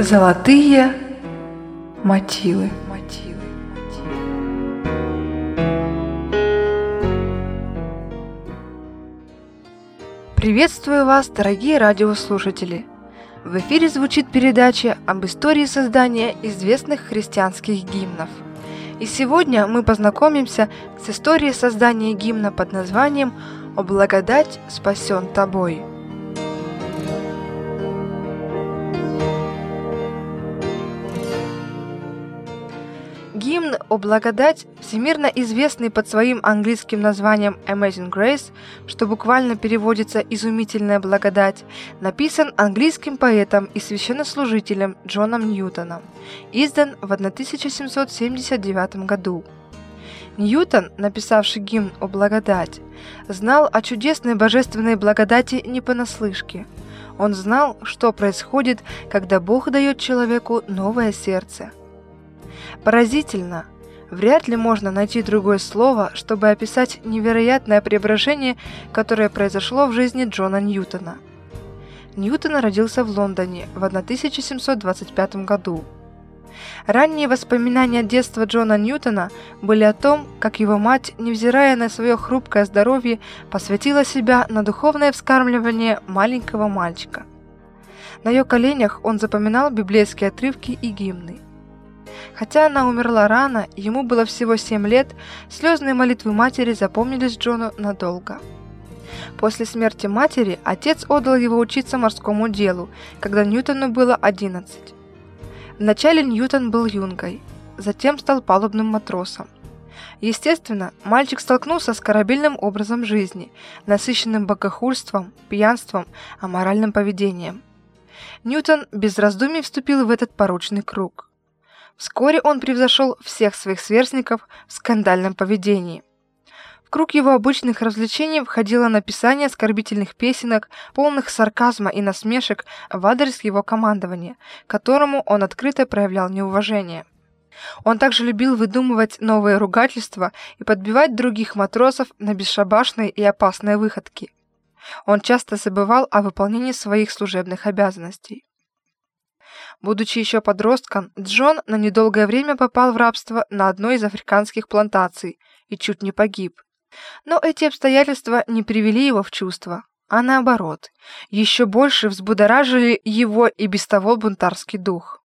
Золотые мотивы. Приветствую вас, дорогие радиослушатели! В эфире звучит передача об истории создания известных христианских гимнов. И сегодня мы познакомимся с историей создания гимна под названием «О благодать спасен тобой». Гимн «О благодать», всемирно известный под своим английским названием Amazing Grace, что буквально переводится «изумительная благодать», написан английским поэтом и священнослужителем Джоном Ньютоном, издан в 1779 году. Ньютон, написавший гимн «О благодать», знал о чудесной божественной благодати не понаслышке. Он знал, что происходит, когда Бог дает человеку новое сердце. Поразительно! Вряд ли можно найти другое слово, чтобы описать невероятное преображение, которое произошло в жизни Джона Ньютона. Ньютон родился в Лондоне в 1725 году. Ранние воспоминания детства Джона Ньютона были о том, как его мать, невзирая на свое хрупкое здоровье, посвятила себя на духовное вскармливание маленького мальчика. На ее коленях он запоминал библейские отрывки и гимны. Хотя она умерла рано, ему было всего 7 лет, слезные молитвы матери запомнились Джону надолго. После смерти матери отец отдал его учиться морскому делу, когда Ньютону было 11. Вначале Ньютон был юнгой, затем стал палубным матросом. Естественно, мальчик столкнулся с корабельным образом жизни, насыщенным богохульством, пьянством, аморальным поведением. Ньютон без раздумий вступил в этот порочный круг. Вскоре он превзошел всех своих сверстников в скандальном поведении. В круг его обычных развлечений входило написание оскорбительных песенок, полных сарказма и насмешек в адрес его командования, которому он открыто проявлял неуважение. Он также любил выдумывать новые ругательства и подбивать других матросов на бесшабашные и опасные выходки. Он часто забывал о выполнении своих служебных обязанностей. Будучи еще подростком, Джон на недолгое время попал в рабство на одной из африканских плантаций и чуть не погиб. Но эти обстоятельства не привели его в чувство, а наоборот, еще больше взбудоражили его и без того бунтарский дух.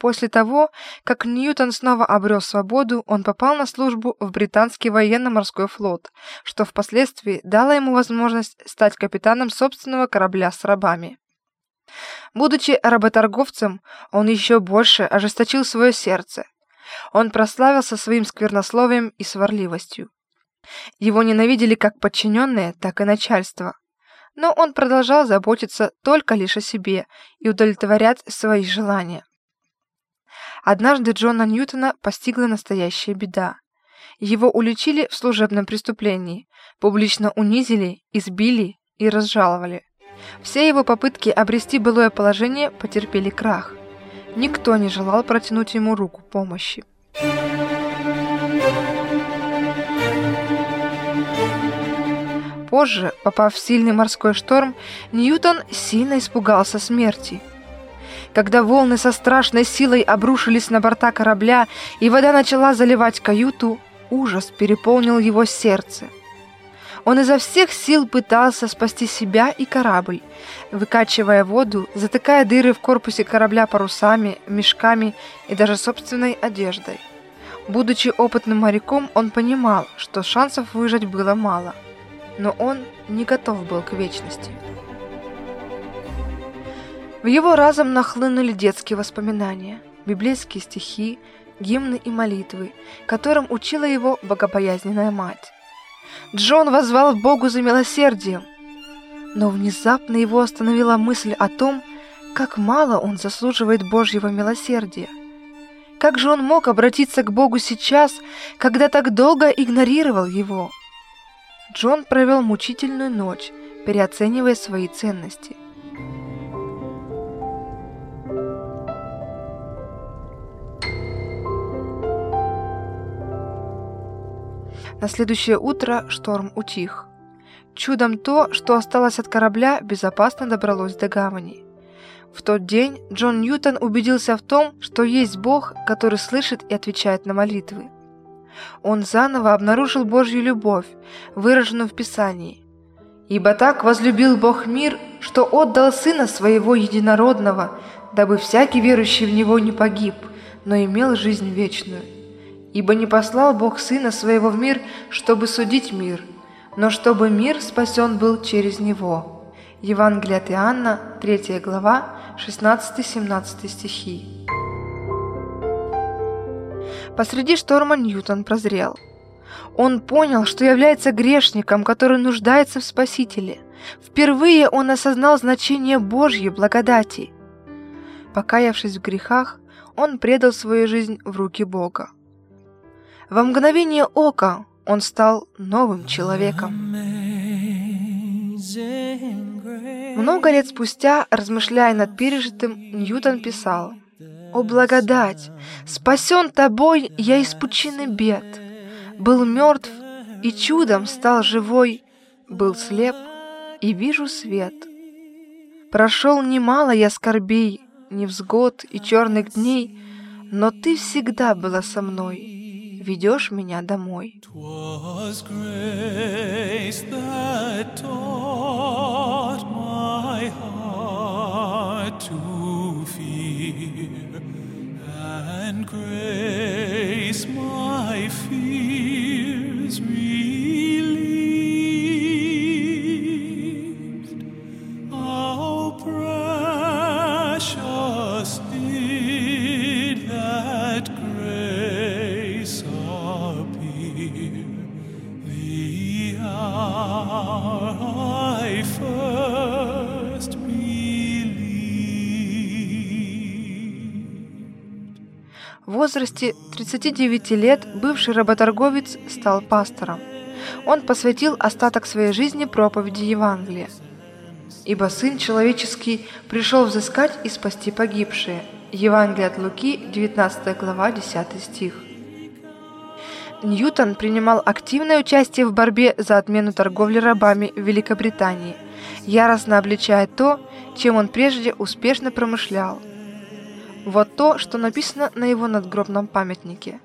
После того, как Ньютон снова обрел свободу, он попал на службу в британский военно-морской флот, что впоследствии дало ему возможность стать капитаном собственного корабля с рабами. Будучи работорговцем, он еще больше ожесточил свое сердце. Он прославился своим сквернословием и сварливостью. Его ненавидели как подчиненные, так и начальство. Но он продолжал заботиться только лишь о себе и удовлетворять свои желания. Однажды Джона Ньютона постигла настоящая беда. Его уличили в служебном преступлении, публично унизили, избили и разжаловали. Все его попытки обрести былое положение потерпели крах. Никто не желал протянуть ему руку помощи. Позже, попав в сильный морской шторм, Ньютон сильно испугался смерти. Когда волны со страшной силой обрушились на борта корабля и вода начала заливать каюту, ужас переполнил его сердце. Он изо всех сил пытался спасти себя и корабль, выкачивая воду, затыкая дыры в корпусе корабля парусами, мешками и даже собственной одеждой. Будучи опытным моряком, он понимал, что шансов выжить было мало, но он не готов был к вечности. В его разум нахлынули детские воспоминания, библейские стихи, гимны и молитвы, которым учила его богобоязненная мать. Джон воззвал к Богу за милосердием, но внезапно его остановила мысль о том, как мало он заслуживает Божьего милосердия. Как же он мог обратиться к Богу сейчас, когда так долго игнорировал его? Джон провел мучительную ночь, переоценивая свои ценности. На следующее утро шторм утих. Чудом то, что осталось от корабля, безопасно добралось до гавани. В тот день Джон Ньютон убедился в том, что есть Бог, который слышит и отвечает на молитвы. Он заново обнаружил Божью любовь, выраженную в Писании. «Ибо так возлюбил Бог мир, что отдал Сына Своего Единородного, дабы всякий верующий в Него не погиб, но имел жизнь вечную. Ибо не послал Бог Сына Своего в мир, чтобы судить мир, но чтобы мир спасен был через Него». Евангелие от Иоанна, 3 глава, 16-17 стихи. Посреди шторма Ньютон прозрел. Он понял, что является грешником, который нуждается в Спасителе. Впервые он осознал значение Божьей благодати. Покаявшись в грехах, он предал свою жизнь в руки Бога. Во мгновение ока он стал новым человеком. Много лет спустя, размышляя над пережитым, Ньютон писал: «О благодать! Спасен тобой я из пучины бед. Был мертв и чудом стал живой, был слеп и вижу свет. Прошел немало я скорбей, невзгод и черных дней, но ты всегда была со мной. Ведешь меня домой». В возрасте 39 лет бывший работорговец стал пастором. Он посвятил остаток своей жизни проповеди Евангелия. «Ибо Сын Человеческий пришел взыскать и спасти погибшие». Евангелие от Луки, 19 глава, 10 стих. Ньютон принимал активное участие в борьбе за отмену торговли рабами в Великобритании, яростно обличая то, чем он прежде успешно промышлял. Вот то, что написано на его надгробном памятнике.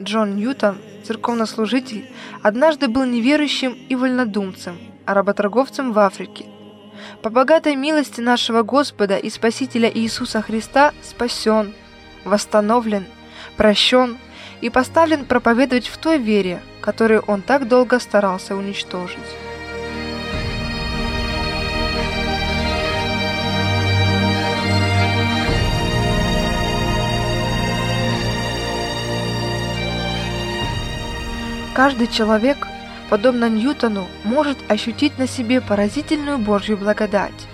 Джон Ньютон, церковнослужитель, однажды был неверующим и вольнодумцем, а работорговцем в Африке. По богатой милости нашего Господа и Спасителя Иисуса Христа спасен, восстановлен, прощен и поставлен проповедовать в той вере, которую он так долго старался уничтожить. Каждый человек, подобно Ньютону, может ощутить на себе поразительную Божью благодать,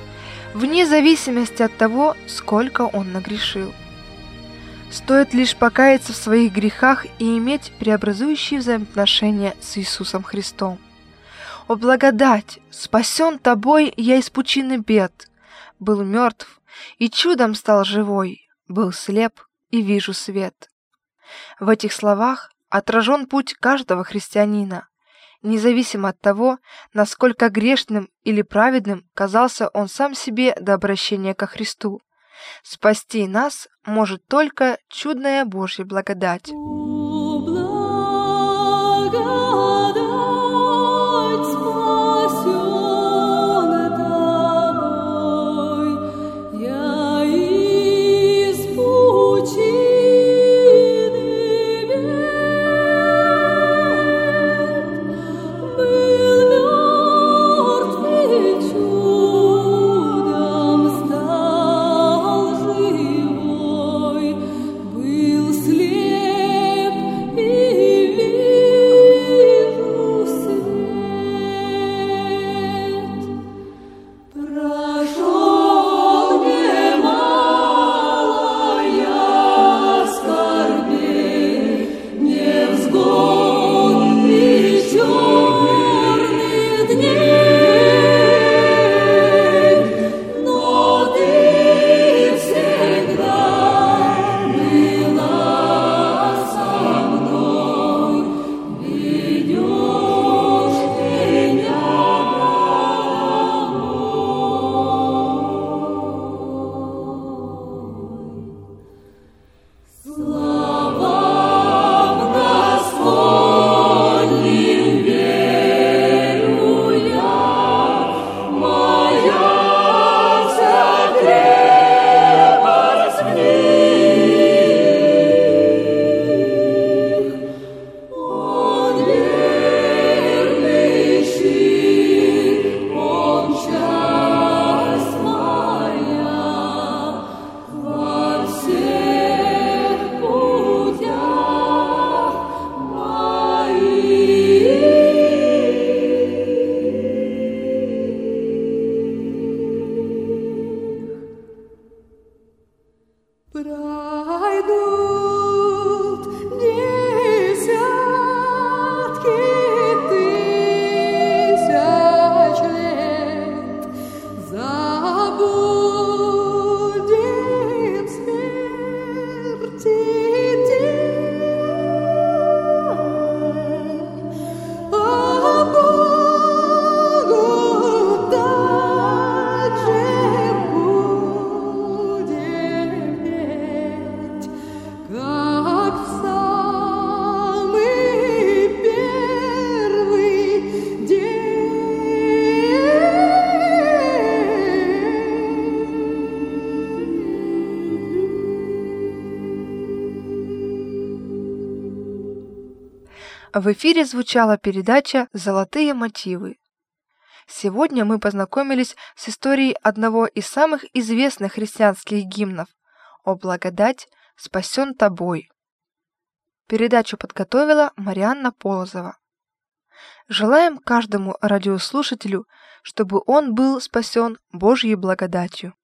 вне зависимости от того, сколько он нагрешил. Стоит лишь покаяться в своих грехах и иметь преобразующие взаимоотношения с Иисусом Христом. «О благодать! Спасен тобой я из пучины бед! Был мертв и чудом стал живой, был слеп и вижу свет». В этих словах отражен путь каждого христианина, независимо от того, насколько грешным или праведным казался он сам себе до обращения ко Христу. Спасти нас может только чудная Божья благодать. В эфире звучала передача «Золотые мотивы». Сегодня мы познакомились с историей одного из самых известных христианских гимнов «О благодать, спасен тобой». Передачу подготовила Марианна Полозова. Желаем каждому радиослушателю, чтобы он был спасен Божьей благодатью.